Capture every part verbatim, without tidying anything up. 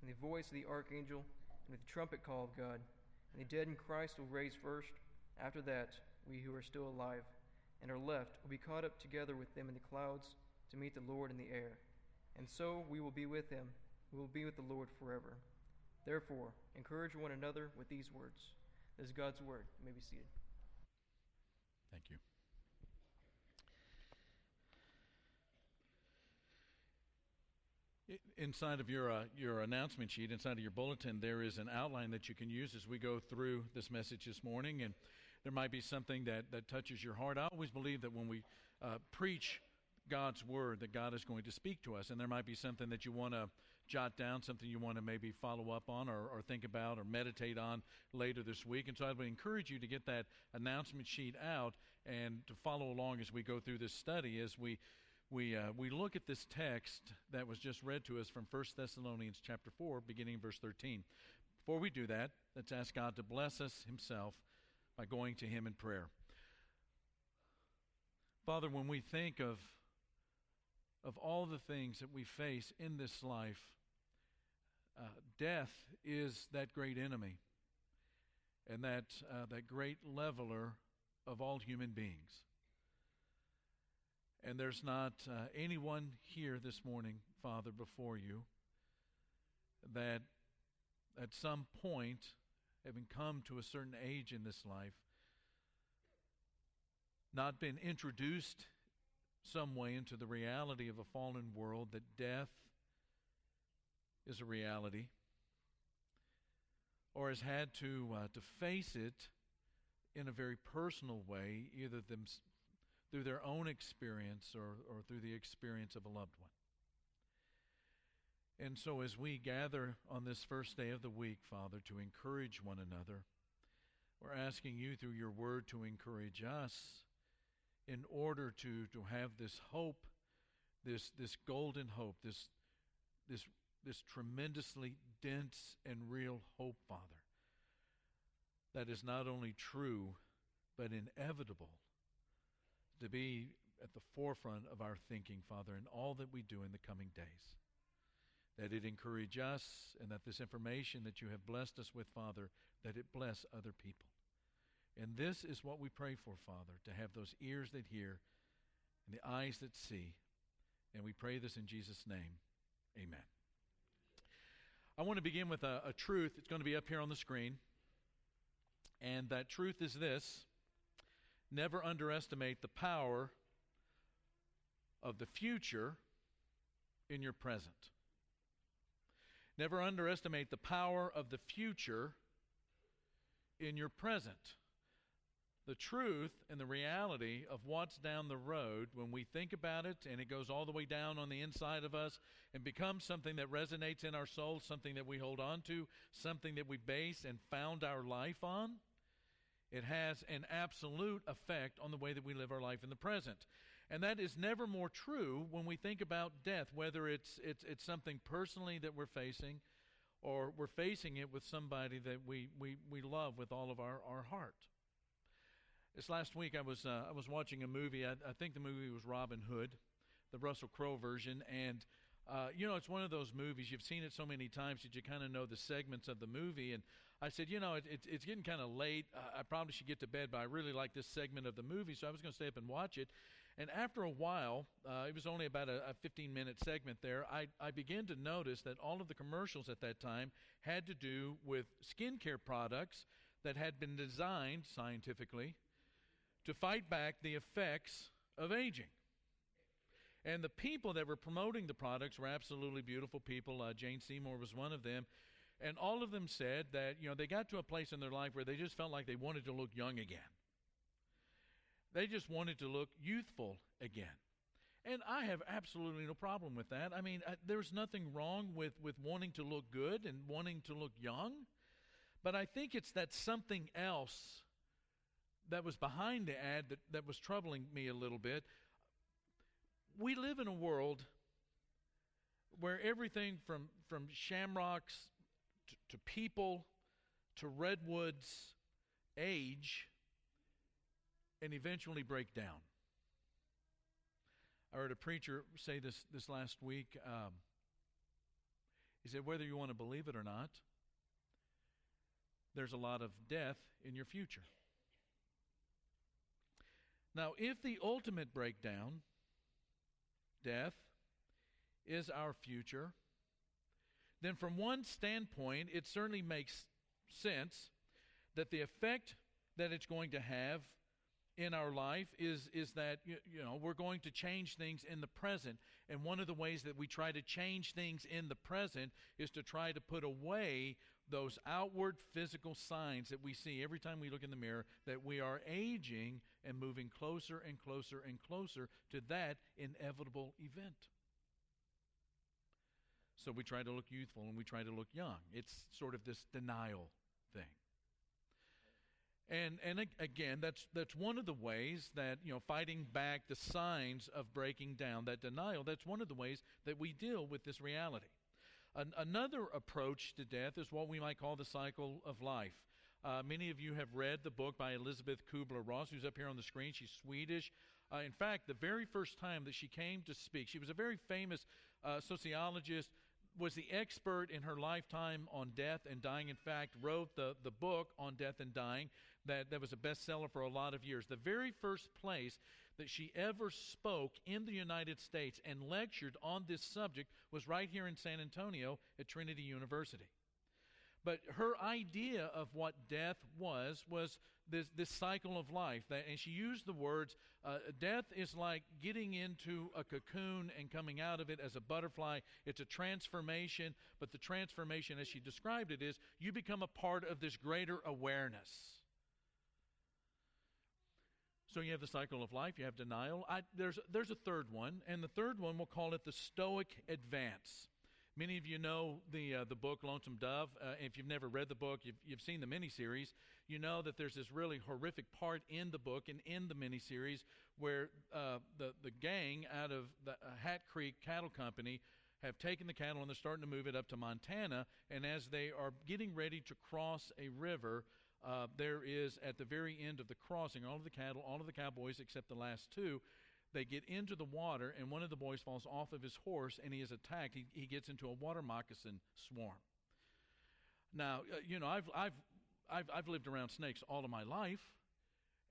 and the voice of the archangel, and with the trumpet call of God, and the dead in Christ will rise first. After that, we who are still alive and are left will be caught up together with them in the clouds to meet the Lord in the air. And so we will be with him. We will be with the Lord forever. Therefore, encourage one another with these words. This is God's word. You may be seated. Thank you. Inside of your uh, your announcement sheet, inside of your bulletin, there is an outline that you can use as we go through this message this morning, and there might be something that, that touches your heart. I always believe that when we uh, preach God's word, that God is going to speak to us, and there might be something that you want to jot down, something you want to maybe follow up on or, or think about or meditate on later this week. And so I would encourage you to get that announcement sheet out and to follow along as we go through this study, as we we uh, we look at this text that was just read to us from First Thessalonians chapter four, beginning in verse thirteen. Before we do that, let's ask God to bless us himself by going to him in prayer. Father, when we think of Of all the things that we face in this life, uh, death is that great enemy and that uh, that great leveler of all human beings. And there's not uh, anyone here this morning, Father, before you, that at some point, having come to a certain age in this life, not been introduced some way into the reality of a fallen world, that death is a reality, or has had to uh, to face it in a very personal way, either them, through their own experience or, or through the experience of a loved one. And so as we gather on this first day of the week, Father, to encourage one another, we're asking you through your word to encourage us in order to, to have this hope, this this golden hope, this this this tremendously dense and real hope, Father, that is not only true but inevitable, to be at the forefront of our thinking, Father, in all that we do in the coming days. That it encourage us, and that this information that you have blessed us with, Father, that it bless other people. And this is what we pray for, Father, to have those ears that hear and the eyes that see. And we pray this in Jesus' name. Amen. I want to begin with a, a truth. It's going to be up here on the screen. And that truth is this: never underestimate the power of the future in your present. Never underestimate the power of the future in your present. The truth and the reality of what's down the road, when we think about it and it goes all the way down on the inside of us and becomes something that resonates in our soul, something that we hold on to, something that we base and found our life on, it has an absolute effect on the way that we live our life in the present. And that is never more true when we think about death, whether it's it's, it's something personally that we're facing, or we're facing it with somebody that we, we, we love with all of our, our heart. This last week I was uh, I was watching a movie. I, I think the movie was Robin Hood, the Russell Crowe version. And, uh, you know, it's one of those movies. You've seen it so many times that you kind of know the segments of the movie. And I said, you know, it, it, it's getting kind of late. Uh, I probably should get to bed, but I really like this segment of the movie, so I was going to stay up and watch it. And after a while, uh, it was only about a, a fifteen-minute segment there, I, I began to notice that all of the commercials at that time had to do with skincare products that had been designed scientifically to fight back the effects of aging. And the people that were promoting the products were absolutely beautiful people. Uh, Jane Seymour was one of them. And all of them said that, you know, they got to a place in their life where they just felt like they wanted to look young again. They just wanted to look youthful again. And I have absolutely no problem with that. I mean, I, there's nothing wrong with, with wanting to look good and wanting to look young. But I think it's that something else that was behind the ad that, that was troubling me a little bit. We live in a world where everything from, from shamrocks to, to people to redwoods age and eventually break down. I heard a preacher say this, this last week. Um, he said, whether you want to believe it or not, there's a lot of death in your future. Now, if the ultimate breakdown, death, is our future, then from one standpoint, it certainly makes sense that the effect that it's going to have in our life is, is that, you, you know, we're going to change things in the present. And one of the ways that we try to change things in the present is to try to put away those outward physical signs that we see every time we look in the mirror, that we are aging and moving closer and closer and closer to that inevitable event. So we try to look youthful and we try to look young. It's sort of this denial thing. And and again, that's that's one of the ways that, you know, fighting back the signs of breaking down, that denial, that's one of the ways that we deal with this reality. An, another approach to death is what we might call the cycle of life. Uh, many of you have read the book by Elisabeth Kübler-Ross, who's up here on the screen. She's Swedish. Uh, in fact, the very first time that she came to speak, she was a very famous uh, sociologist, was the expert in her lifetime on death and dying. In fact, wrote the, the book on death and dying that, that was a bestseller for a lot of years. The very first place that she ever spoke in the United States and lectured on this subject was right here in San Antonio at Trinity University. But her idea of what death was, was this, this cycle of life. That, and she used the words, uh, death is like getting into a cocoon and coming out of it as a butterfly. It's a transformation, but the transformation, as she described it, is you become a part of this greater awareness. So you have the cycle of life, you have denial. I, there's, there's a third one, and the third one, we'll call it the Stoic advance. Many of you know the uh, the book Lonesome Dove. Uh, if you've never read the book, you've, you've seen the miniseries. You know that there's this really horrific part in the book and in the miniseries where uh, the, the gang out of the uh, Hat Creek Cattle Company have taken the cattle and they're starting to move it up to Montana. And as they are getting ready to cross a river, uh, there is at the very end of the crossing, all of the cattle, all of the cowboys except the last two, they get into the water, and one of the boys falls off of his horse, and he is attacked. He, he gets into a water moccasin swarm. Now, uh, you know, I've, I've I've I've lived around snakes all of my life,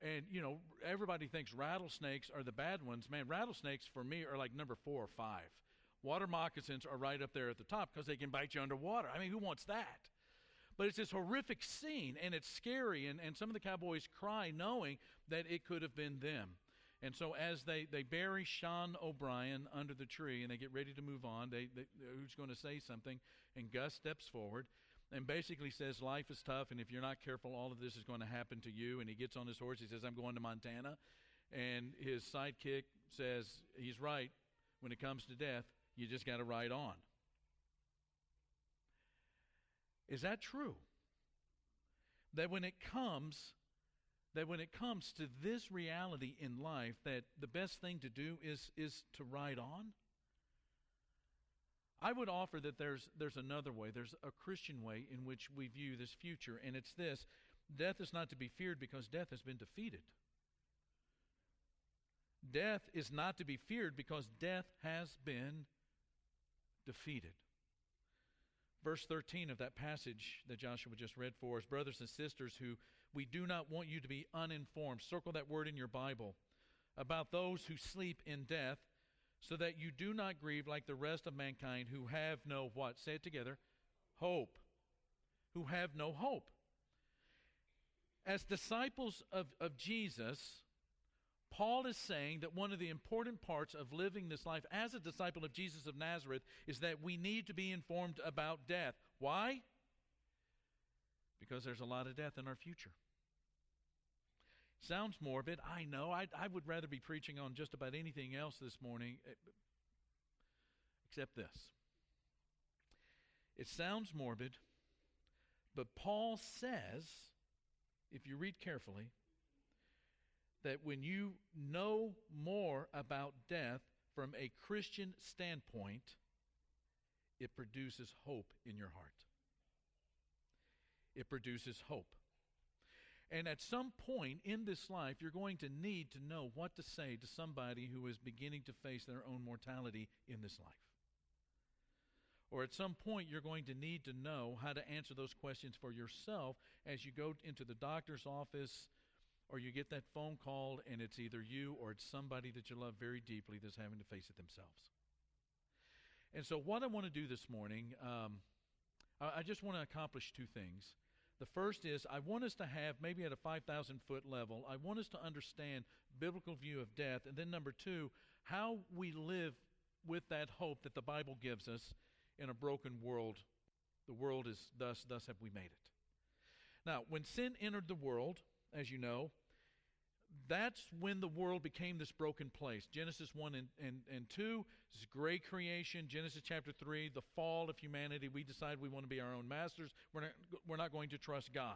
and you know, everybody thinks rattlesnakes are the bad ones. Man, rattlesnakes for me are like number four or five. Water moccasins are right up there at the top because they can bite you underwater. I mean, who wants that? But it's this horrific scene, and it's scary, and, and some of the cowboys cry knowing that it could have been them. And so as they, they bury Sean O'Brien under the tree and they get ready to move on, they, they, who's going to say something? And Gus steps forward and basically says, life is tough, and if you're not careful, all of this is going to happen to you. And he gets on his horse. He says, I'm going to Montana. And his sidekick says, he's right. When it comes to death, you just got to ride on. Is that true? That when it comes That when it comes to this reality in life, that the best thing to do is, is to ride on? I would offer that there's, there's another way. There's a Christian way in which we view this future, and it's this. Death is not to be feared because death has been defeated. Death is not to be feared because death has been defeated. Verse thirteen of that passage that Joshua just read for us, brothers and sisters, who we do not want you to be uninformed. Circle that word in your Bible about those who sleep in death, so that you do not grieve like the rest of mankind who have no what? Say it together. Hope. Who have no hope. As disciples of, of Jesus, Paul is saying that one of the important parts of living this life as a disciple of Jesus of Nazareth is that we need to be informed about death. Why? Because there's a lot of death in our future. Sounds morbid, I know. I, I would rather be preaching on just about anything else this morning except this. It sounds morbid, but Paul says, if you read carefully, that when you know more about death from a Christian standpoint, it produces hope in your heart. It produces hope. And at some point in this life, you're going to need to know what to say to somebody who is beginning to face their own mortality in this life. Or at some point, you're going to need to know how to answer those questions for yourself as you go into the doctor's office, or you get that phone call and it's either you or it's somebody that you love very deeply that's having to face it themselves. And so what I want to do this morning, um, I, I just want to accomplish two things. The first is I want us to have, maybe at a five thousand foot level, I want us to understand biblical view of death. And then number two, how we live with that hope that the Bible gives us in a broken world. The world is thus, thus have we made it. Now, when sin entered the world, as you know, that's when the world became this broken place. Genesis one and two, this great creation. Genesis chapter three, the fall of humanity. We decide we want to be our own masters. We're not, we're not going to trust God.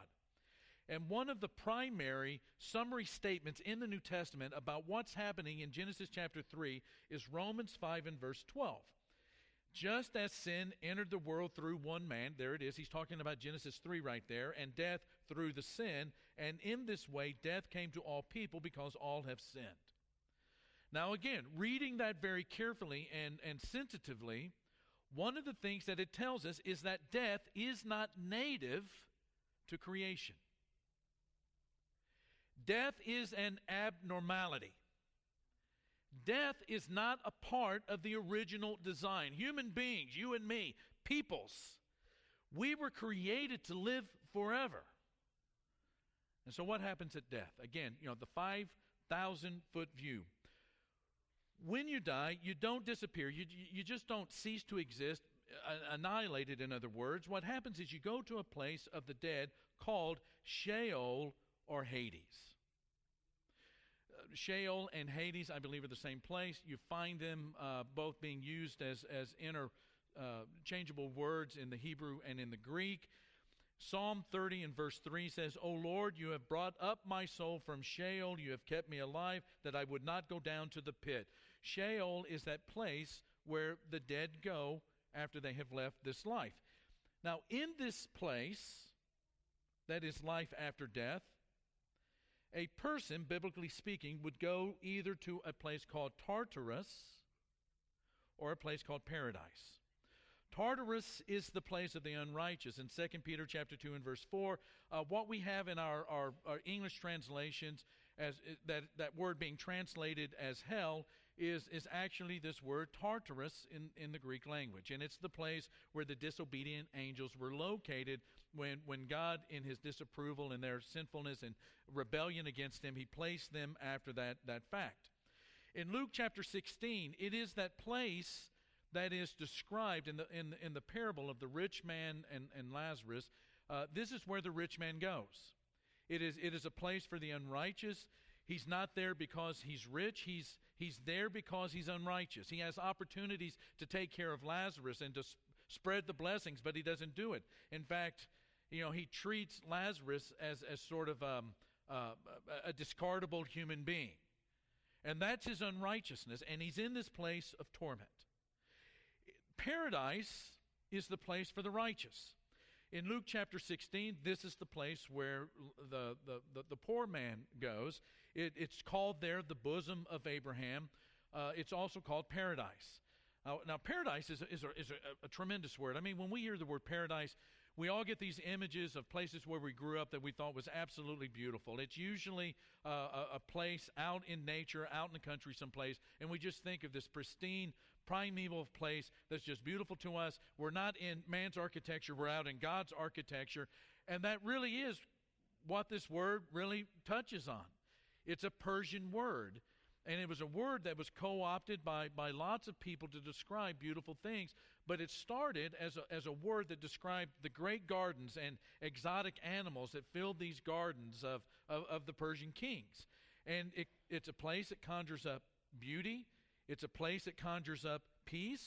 And one of the primary summary statements in the New Testament about what's happening in Genesis chapter three is Romans five and verse twelve. Just as sin entered the world through one man, there it is, he's talking about Genesis three right there, and death through the sin, and in this way death came to all people because all have sinned. Now again, reading that very carefully and, and sensitively, one of the things that it tells us is that death is not native to creation. Death is an abnormality. Death is not a part of the original design. Human beings, you and me, peoples, we were created to live forever. And so what happens at death? Again, you know, the five thousand foot view. When you die, you don't disappear. You, you just don't cease to exist, annihilated, in other words. What happens is you go to a place of the dead called Sheol or Hades. Sheol and Hades, I believe, are the same place. You find them uh, both being used as, as interchangeable uh, words in the Hebrew and in the Greek. Psalm thirty and verse three says, O Lord, you have brought up my soul from Sheol. You have kept me alive that I would not go down to the pit. Sheol is that place where the dead go after they have left this life. Now, in this place, that is life after death, a person, biblically speaking, would go either to a place called Tartarus or a place called paradise. Tartarus is the place of the unrighteous. In Second Peter chapter two and verse four, uh, what we have in our, our, our English translations, as uh, that, that word being translated as hell, is, is actually this word Tartarus in, in the Greek language. And it's the place where the disobedient angels were located when, when God, in his disapproval and their sinfulness and rebellion against him, he placed them after that, that fact. In Luke chapter sixteen, it is that place that is described in the, in the, in the parable of the rich man and, and Lazarus. Uh, this is where the rich man goes. It is, it is a place for the unrighteous. He's not there because he's rich. He's, he's there because he's unrighteous. He has opportunities to take care of Lazarus and to sp- spread the blessings, but he doesn't do it. In fact, you know, he treats Lazarus as, as sort of um, uh, a discardable human being. And that's his unrighteousness, and he's in this place of torment. Paradise is the place for the righteous. In Luke chapter sixteen, this is the place where the, the, the, the poor man goes. It, it's called there the bosom of Abraham. Uh, it's also called paradise. Uh, now, paradise is, a, is, a, is a, a tremendous word. I mean, when we hear the word paradise, we all get these images of places where we grew up that we thought was absolutely beautiful. It's usually uh, a, a place out in nature, out in the country someplace, and we just think of this pristine, primeval place that's just beautiful to us. We're not in man's architecture. We're out in God's architecture, and that really is what this word really touches on. It's a Persian word, and it was a word that was co-opted by, by lots of people to describe beautiful things, But it started as a, as a word that described the great gardens and exotic animals that filled these gardens of, of, of the Persian kings. And it, it's a place that conjures up beauty. It's a place that conjures up peace.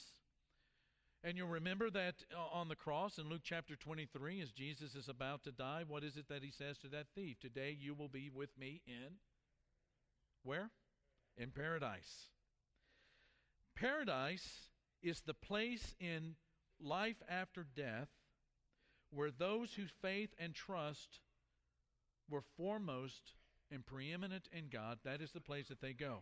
And you'll remember that on the cross in Luke chapter twenty-three, as Jesus is about to die, what is it that he says to that thief? Today you will be with me in, where? In paradise. Paradise is the place in life after death where those whose faith and trust were foremost and preeminent in God, that is the place that they go.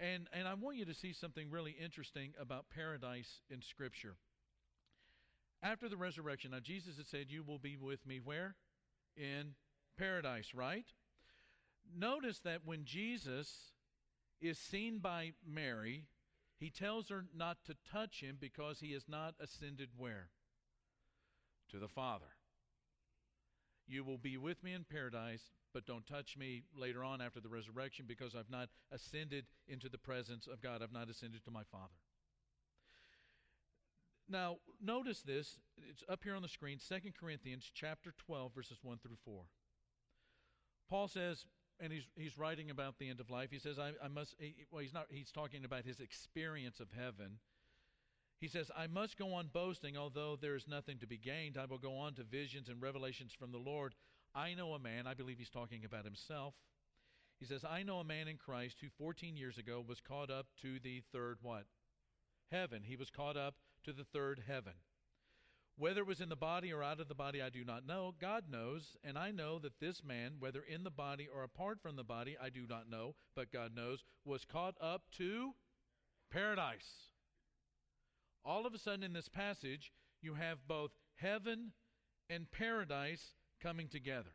And and I want you to see something really interesting about paradise in Scripture. After the resurrection, now Jesus had said, you will be with me where? In paradise, right? Notice that when Jesus is seen by Mary, he tells her not to touch him because he has not ascended where? To the Father. You will be with me in paradise, but don't touch me later on after the resurrection because I've not ascended into the presence of God. I've not ascended to my Father. Now, notice this. It's up here on the screen, Second Corinthians chapter twelve, verses one through four. Paul says, and he's he's writing about the end of life. He says, I, I must, he, well, he's not, he's talking about his experience of heaven. He says, I must go on boasting, although there is nothing to be gained. I will go on to visions and revelations from the Lord. I know a man, I believe he's talking about himself. He says, I know a man in Christ who fourteen years ago was caught up to the third what? Heaven. He was caught up to the third heaven. Whether it was in the body or out of the body, I do not know. God knows, and I know that this man, whether in the body or apart from the body, I do not know, but God knows, was caught up to paradise. All of a sudden in this passage, you have both heaven and paradise coming together.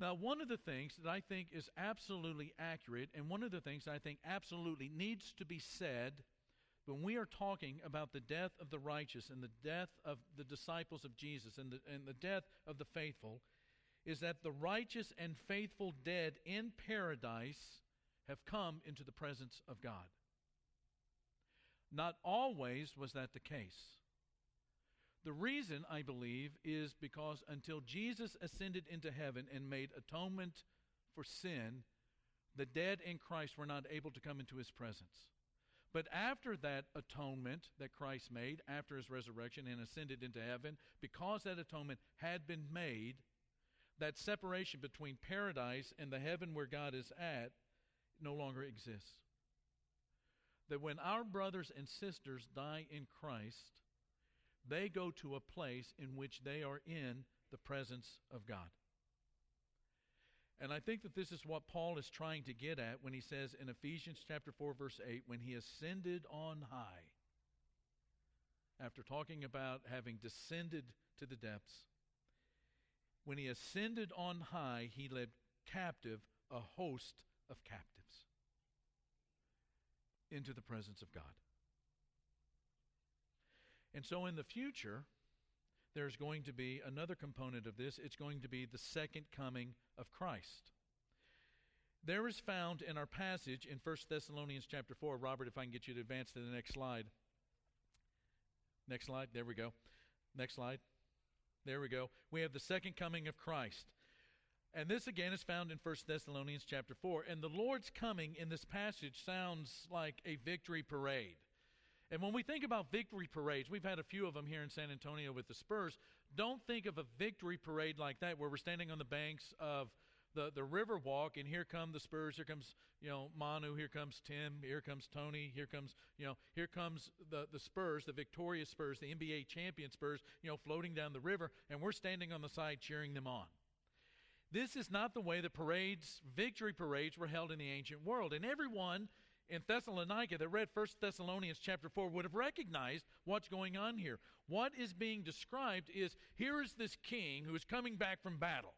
Now, one of the things that I think is absolutely accurate, and one of the things that I think absolutely needs to be said when we are talking about the death of the righteous and the death of the disciples of Jesus and the, and the death of the faithful, is that the righteous and faithful dead in paradise have come into the presence of God. Not always was that the case. The reason, I believe, is because until Jesus ascended into heaven and made atonement for sin, the dead in Christ were not able to come into his presence. But after that atonement that Christ made, after his resurrection and ascended into heaven, because that atonement had been made, that separation between paradise and the heaven where God is at no longer exists. That when our brothers and sisters die in Christ, they go to a place in which they are in the presence of God. And I think that this is what Paul is trying to get at when he says in Ephesians chapter four, verse eight, when he ascended on high, after talking about having descended to the depths, when he ascended on high, he led captive a host of captives into the presence of God. And so in the future, there's going to be another component of this. It's going to be the second coming of Christ. There is found in our passage in First Thessalonians chapter four, Robert, if I can get you to advance to the next slide. Next slide, there we go. Next slide, there we go. We have the second coming of Christ. And this, again, is found in First Thessalonians chapter four. And the Lord's coming in this passage sounds like a victory parade. And when we think about victory parades, we've had a few of them here in San Antonio with the Spurs. Don't think of a victory parade like that where we're standing on the banks of the, the river walk, and here come the Spurs, here comes, you know, Manu, here comes Tim, here comes Tony, here comes, you know, here comes the, the Spurs, the victorious Spurs, the N B A champion Spurs, you know, floating down the river, and we're standing on the side cheering them on. This is not the way the parades, victory parades, were held in the ancient world. And everyone in Thessalonica that read First Thessalonians chapter four would have recognized what's going on here. What is being described is, here is this king who is coming back from battle.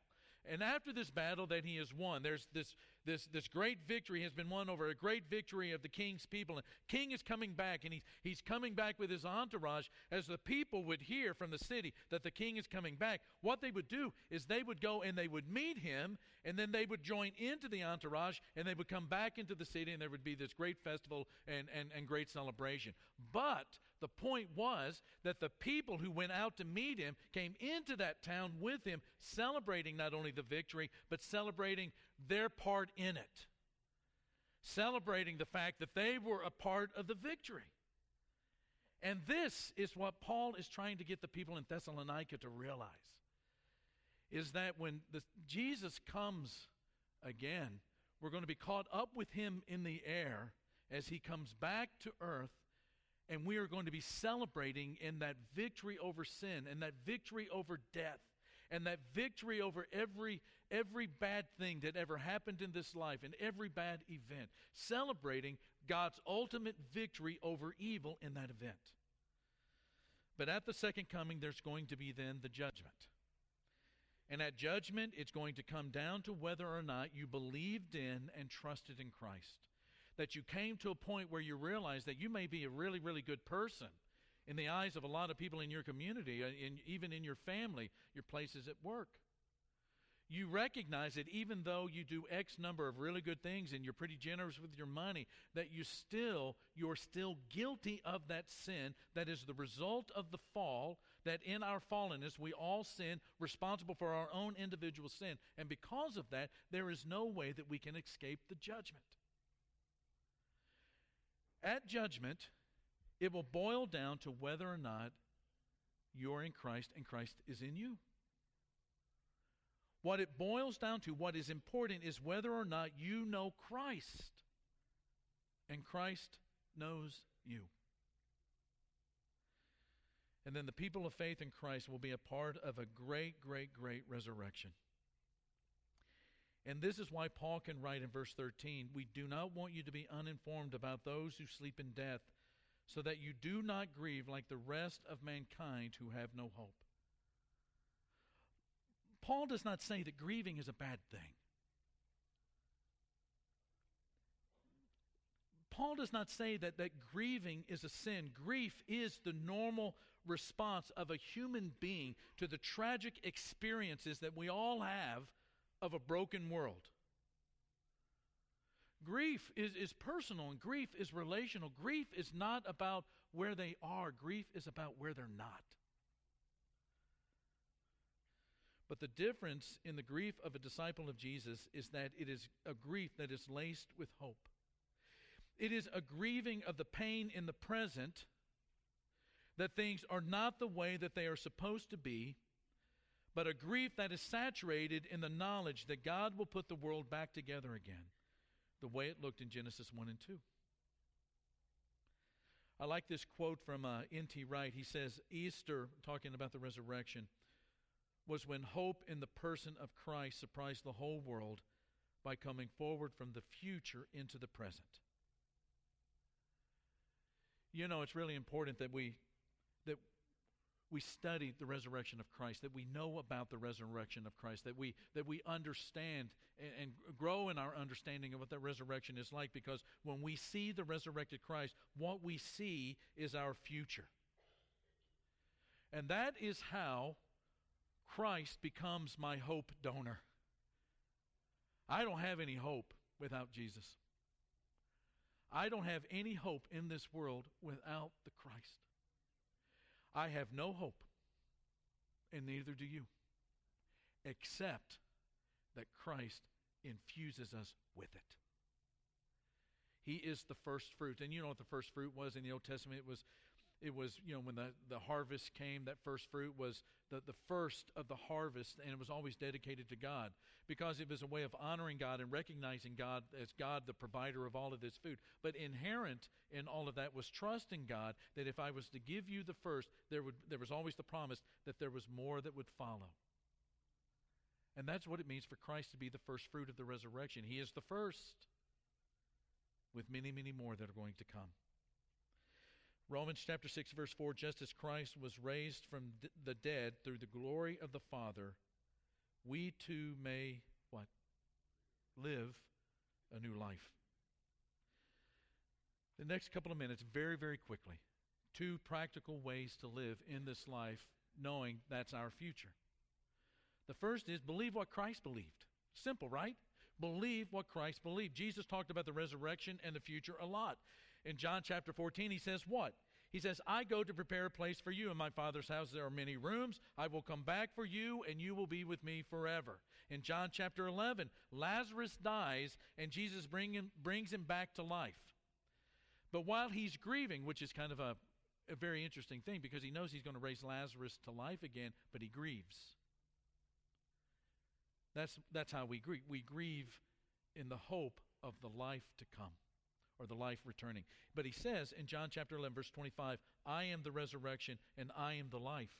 And after this battle that he has won, there's this this this great victory has been won over a great victory of the king's people. And the king is coming back, and he's he's coming back with his entourage. As the people would hear from the city that the king is coming back, what they would do is they would go and they would meet him, and then they would join into the entourage, and they would come back into the city, and there would be this great festival and and, and great celebration. But the point was that the people who went out to meet him came into that town with him, celebrating not only the victory, but celebrating their part in it. Celebrating the fact that they were a part of the victory. And this is what Paul is trying to get the people in Thessalonica to realize, is that when the, Jesus comes again, we're going to be caught up with him in the air as he comes back to earth, and we are going to be celebrating in that victory over sin, and that victory over death, and that victory over every every bad thing that ever happened in this life and every bad event. Celebrating God's ultimate victory over evil in that event. But at the second coming, there's going to be then the judgment. And at judgment, it's going to come down to whether or not you believed in and trusted in Christ. That you came to a point where you realize that you may be a really, really good person in the eyes of a lot of people in your community, and even in your family, your places at work. You recognize that even though you do X number of really good things and you're pretty generous with your money, that you still, you're still guilty of that sin that is the result of the fall, that in our fallenness we all sin, responsible for our own individual sin. And because of that, there is no way that we can escape the judgment. At judgment, it will boil down to whether or not you're in Christ and Christ is in you. What it boils down to, what is important, is whether or not you know Christ and Christ knows you. And then the people of faith in Christ will be a part of a great, great, great resurrection. And this is why Paul can write in verse thirteen, "We do not want you to be uninformed about those who sleep in death, so that you do not grieve like the rest of mankind who have no hope." Paul does not say that grieving is a bad thing. Paul does not say that, that grieving is a sin. Grief is the normal response of a human being to the tragic experiences that we all have of a broken world. Grief is, is personal, and grief is relational. Grief is not about where they are. Grief is about where they're not. But the difference in the grief of a disciple of Jesus is that it is a grief that is laced with hope. It is a grieving of the pain in the present, that things are not the way that they are supposed to be, but a grief that is saturated in the knowledge that God will put the world back together again, the way it looked in Genesis one and two. I like this quote from uh, N T Wright. He says, "Easter," talking about the resurrection, "was when hope in the person of Christ surprised the whole world by coming forward from the future into the present." You know, it's really important that we that we study the resurrection of Christ, that we know about the resurrection of Christ, that we that we understand and, and grow in our understanding of what that resurrection is like, because when we see the resurrected Christ, what we see is our future. And that is how Christ becomes my hope donor. I don't have any hope without Jesus. I don't have any hope in this world without the Christ. I have no hope, and neither do you, except that Christ infuses us with it. He is the first fruit. And you know what the first fruit was in the Old Testament? It was, it was you know, when the, the harvest came, that first fruit was the, the first of the harvest, and it was always dedicated to God, because it was a way of honoring God and recognizing God as God, the provider of all of this food. But inherent in all of that was trust in God, that if I was to give you the first, there would there was always the promise that there was more that would follow. And that's what it means for Christ to be the first fruit of the resurrection. He is the first, with many, many more that are going to come. Romans chapter six, verse four, "Just as Christ was raised from the dead through the glory of the Father, we too may, what? Live a new life. The next couple of minutes, very, very quickly, two practical ways to live in this life, knowing that's our future. The first is believe what Christ believed. Simple, right? Believe what Christ believed. Jesus talked about the resurrection and the future a lot. In John chapter fourteen, he says what? He says, I go to prepare a place for you. In my Father's house there are many rooms. I will come back for you, and you will be with me forever. In John chapter eleven, Lazarus dies, and Jesus bring him, brings him back to life. But while he's grieving, which is kind of a, a very interesting thing, because he knows he's going to raise Lazarus to life again, but he grieves. That's, that's how we grieve. We grieve in the hope of the life to come, or the life returning. But he says in John chapter eleven, verse twenty-five, I am the resurrection and I am the life.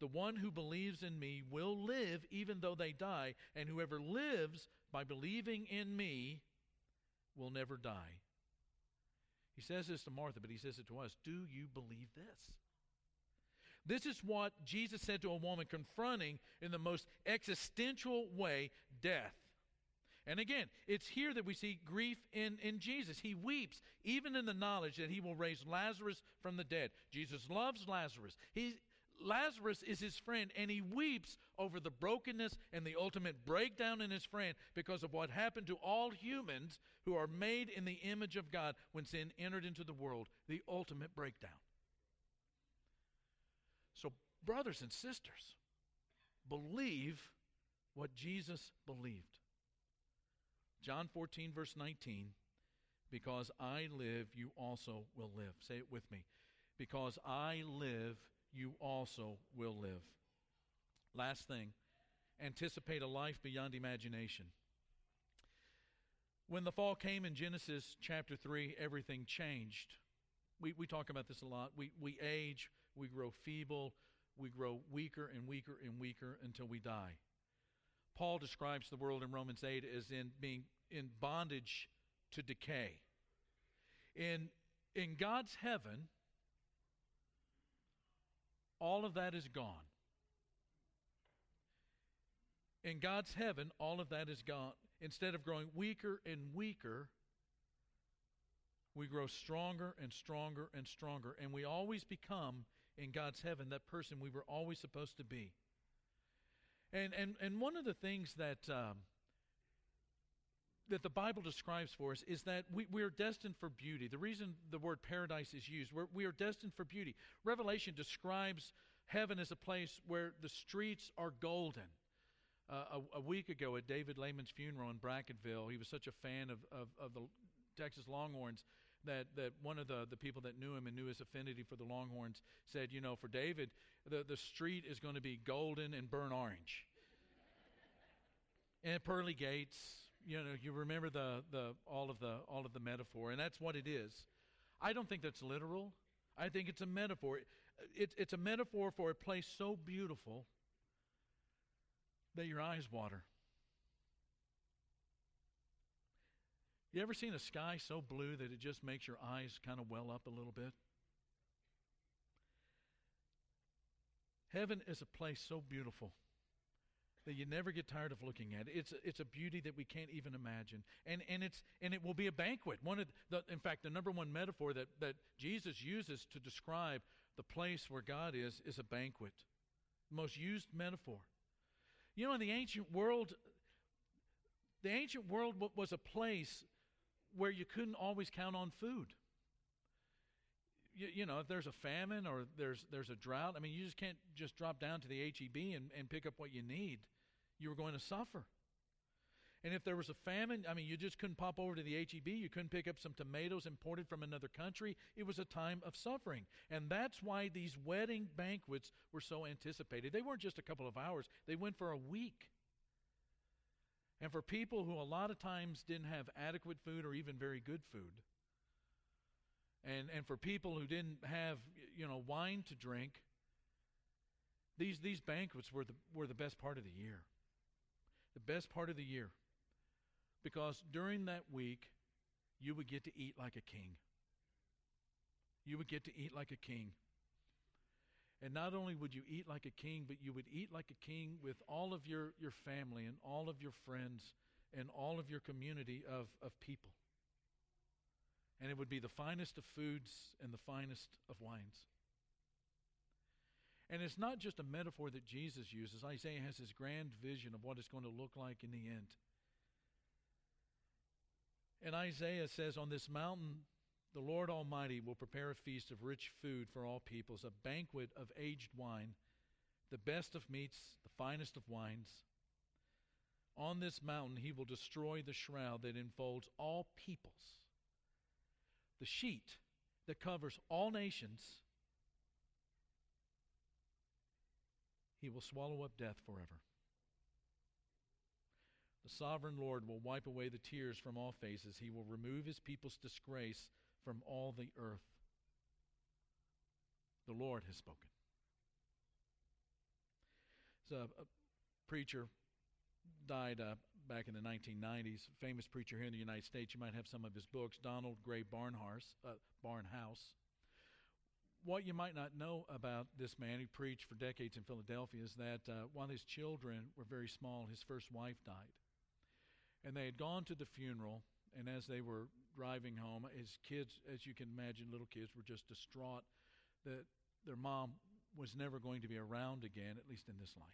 The one who believes in me will live even though they die, and whoever lives by believing in me will never die. He says this to Martha, but he says it to us. Do you believe this? This is what Jesus said to a woman confronting, in the most existential way, death. And again, it's here that we see grief in, in Jesus. He weeps, even in the knowledge that he will raise Lazarus from the dead. Jesus loves Lazarus. He, Lazarus is his friend, and he weeps over the brokenness and the ultimate breakdown in his friend because of what happened to all humans who are made in the image of God when sin entered into the world, the ultimate breakdown. So, brothers and sisters, believe what Jesus believed. John fourteen, verse nineteen, because I live, you also will live. Say it with me. Because I live, you also will live. Last thing, anticipate a life beyond imagination. When the fall came in Genesis chapter three, everything changed. We, we talk about this a lot. We, we age, we grow feeble, we grow weaker and weaker and weaker until we die. Paul describes the world in Romans eight as in being in bondage to decay. In, in God's heaven, all of that is gone. In God's heaven, all of that is gone. Instead of growing weaker and weaker, we grow stronger and stronger and stronger. And we always become, in God's heaven, that person we were always supposed to be. And and and one of the things that um, that the Bible describes for us is that we, we are destined for beauty. The reason the word paradise is used, we're, we are destined for beauty. Revelation describes heaven as a place where the streets are golden. Uh, a, a week ago at David Lehman's funeral in Brackentville, he was such a fan of, of, of the Texas Longhorns that, that one of the, the people that knew him and knew his affinity for the Longhorns said, you know, for David, the, the street is going to be golden and burnt orange. And pearly gates, you know, you remember the, the all of the all of the metaphor, and that's what it is. I don't think that's literal. I think it's a metaphor. It, it, it's a metaphor for a place so beautiful that your eyes water. You ever seen a sky so blue that it just makes your eyes kind of well up a little bit? Heaven is a place so beautiful that you never get tired of looking at it. It's it's a beauty that we can't even imagine. And and it's and it will be a banquet. One of the, in fact, the number one metaphor that, that Jesus uses to describe the place where God is is a banquet. The most used metaphor. You know, in the ancient world, the ancient world was a place where you couldn't always count on food. You, you know, if there's a famine or there's there's a drought, I mean, you just can't just drop down to the H E B and, and pick up what you need. You were going to suffer. And if there was a famine, I mean, you just couldn't pop over to the H E B. You couldn't pick up some tomatoes imported from another country. It was a time of suffering. And that's why these wedding banquets were so anticipated. They weren't just a couple of hours. They went for a week. And for people who a lot of times didn't have adequate food or even very good food, and and for people who didn't have, you know, wine to drink, these these banquets were the were the best part of the year. The best part of the year. Because during that week, you would get to eat like a king. You would get to eat like a king. And not only would you eat like a king, but you would eat like a king with all of your, your family and all of your friends and all of your community of, of people. And it would be the finest of foods and the finest of wines. And it's not just a metaphor that Jesus uses. Isaiah has his grand vision of what it's going to look like in the end. And Isaiah says, on this mountain, the Lord Almighty will prepare a feast of rich food for all peoples, a banquet of aged wine, the best of meats, the finest of wines. On this mountain he will destroy the shroud that enfolds all peoples, the sheet that covers all nations. He will swallow up death forever. The sovereign Lord will wipe away the tears from all faces. He will remove his people's disgrace from all the earth. The Lord has spoken. So a preacher died uh, back in the nineteen nineties, a famous preacher here in the United States. You might have some of his books, Donald Gray Barnhouse. Uh, Barnhouse. What you might not know about this man who preached for decades in Philadelphia is that uh, while his children were very small, his first wife died. And they had gone to the funeral, and as they were driving home, his kids, as you can imagine, little kids were just distraught that their mom was never going to be around again, at least in this life.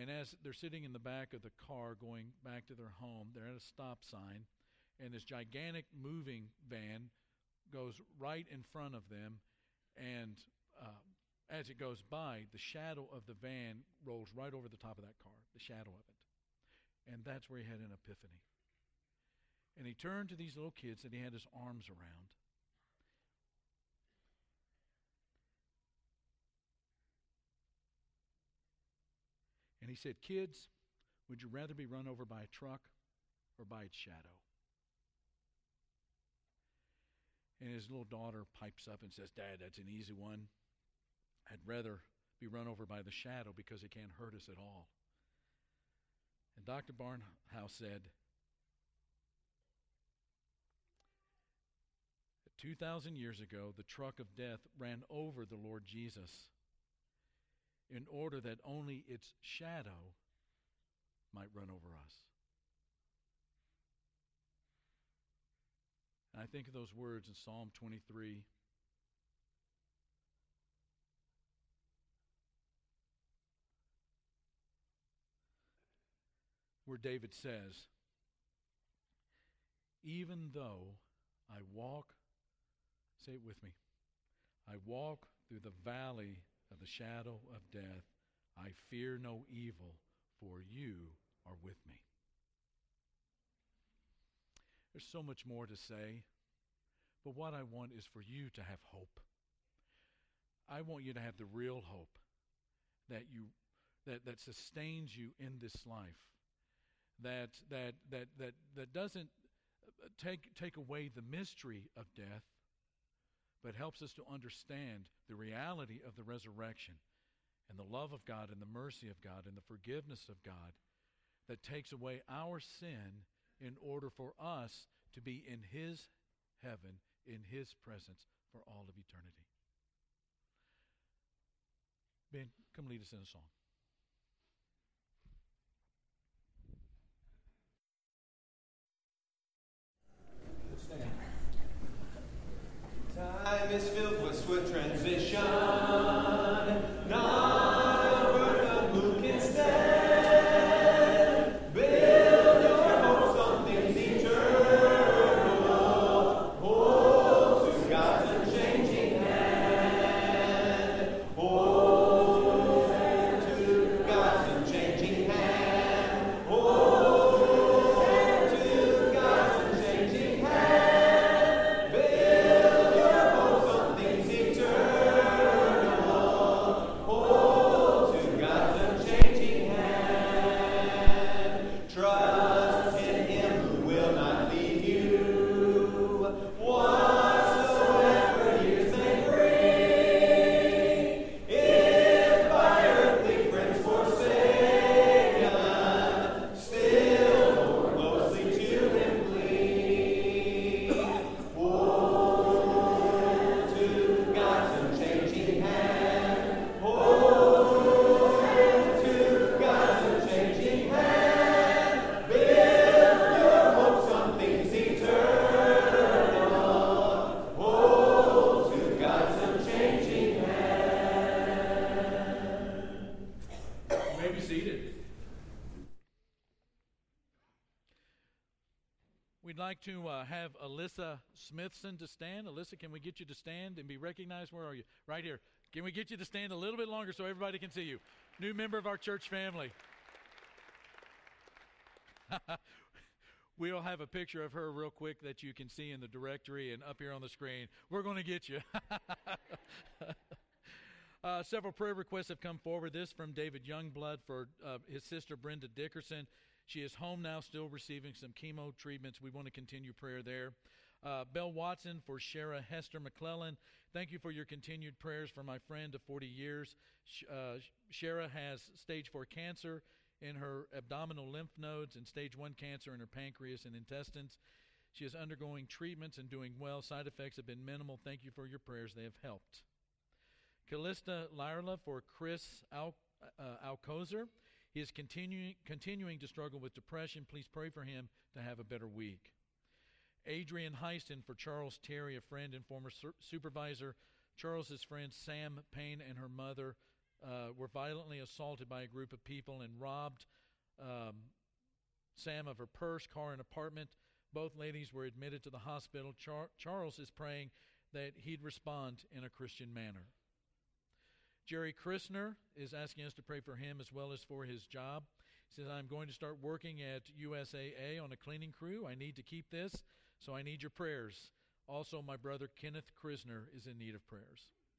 And as they're sitting in the back of the car going back to their home, they're at a stop sign, and this gigantic moving van goes right in front of them, and uh, as it goes by, the shadow of the van rolls right over the top of that car, the shadow of it. And that's where he had an epiphany. And he turned to these little kids that he had his arms around. And he said, "Kids, would you rather be run over by a truck or by its shadow?" And his little daughter pipes up and says, "Dad, that's an easy one. I'd rather be run over by the shadow because it can't hurt us at all." And Doctor Barnhouse said, two thousand years ago, the truck of death ran over the Lord Jesus in order that only its shadow might run over us. And I think of those words in Psalm twenty-three. Where David says, "Even though I walk," say it with me, "I walk through the valley of the shadow of death, I fear no evil, for you are with me." There's so much more to say, but what I want is for you to have hope. I want you to have the real hope that you that, that sustains you in this life, that that that that that doesn't take take away the mystery of death, but helps us to understand the reality of the resurrection and the love of God and the mercy of God and the forgiveness of God that takes away our sin in order for us to be in His heaven, in His presence for all of eternity. Ben, come lead us in a song. Let's stand. Time is filled with swift transition. Not a word of who can stand. Build your hope something eternal. Hold to God's unchanging hand. Hold to God's unchanging hand. Hold to God's unchanging hand. Build your hope, something's eternal. We'd like to uh, have Alyssa Smithson to stand. Alyssa, can we get you to stand and be recognized? Where are you? Right here. Can we get you to stand a little bit longer so everybody can see you? New member of our church family. We'll have a picture of her real quick that you can see in the directory and up here on the screen. We're going to get you. Uh, several prayer requests have come forward. This from David Youngblood for uh, his sister Brenda Dickerson. She is home now, still receiving some chemo treatments. We want to continue prayer there. Uh, Belle Watson for Shara Hester McClellan. Thank you for your continued prayers for my friend of forty years. Uh, Shara has stage four cancer in her abdominal lymph nodes and stage one cancer in her pancreas and intestines. She is undergoing treatments and doing well. Side effects have been minimal. Thank you for your prayers. They have helped. Callista Lyrla for Chris Al- uh, Alcozer. He is continuing continuing to struggle with depression. Please pray for him to have a better week. Adrian Heiston for Charles Terry, a friend and former su- supervisor. Charles's friend Sam Payne and her mother uh, were violently assaulted by a group of people and robbed um, Sam of her purse, car, and apartment. Both ladies were admitted to the hospital. Char- Charles is praying that he'd respond in a Christian manner. Jerry Christner is asking us to pray for him as well as for his job. He says, I'm going to start working at U S A A on a cleaning crew. I need to keep this, so I need your prayers. Also, my brother Kenneth Christner is in need of prayers.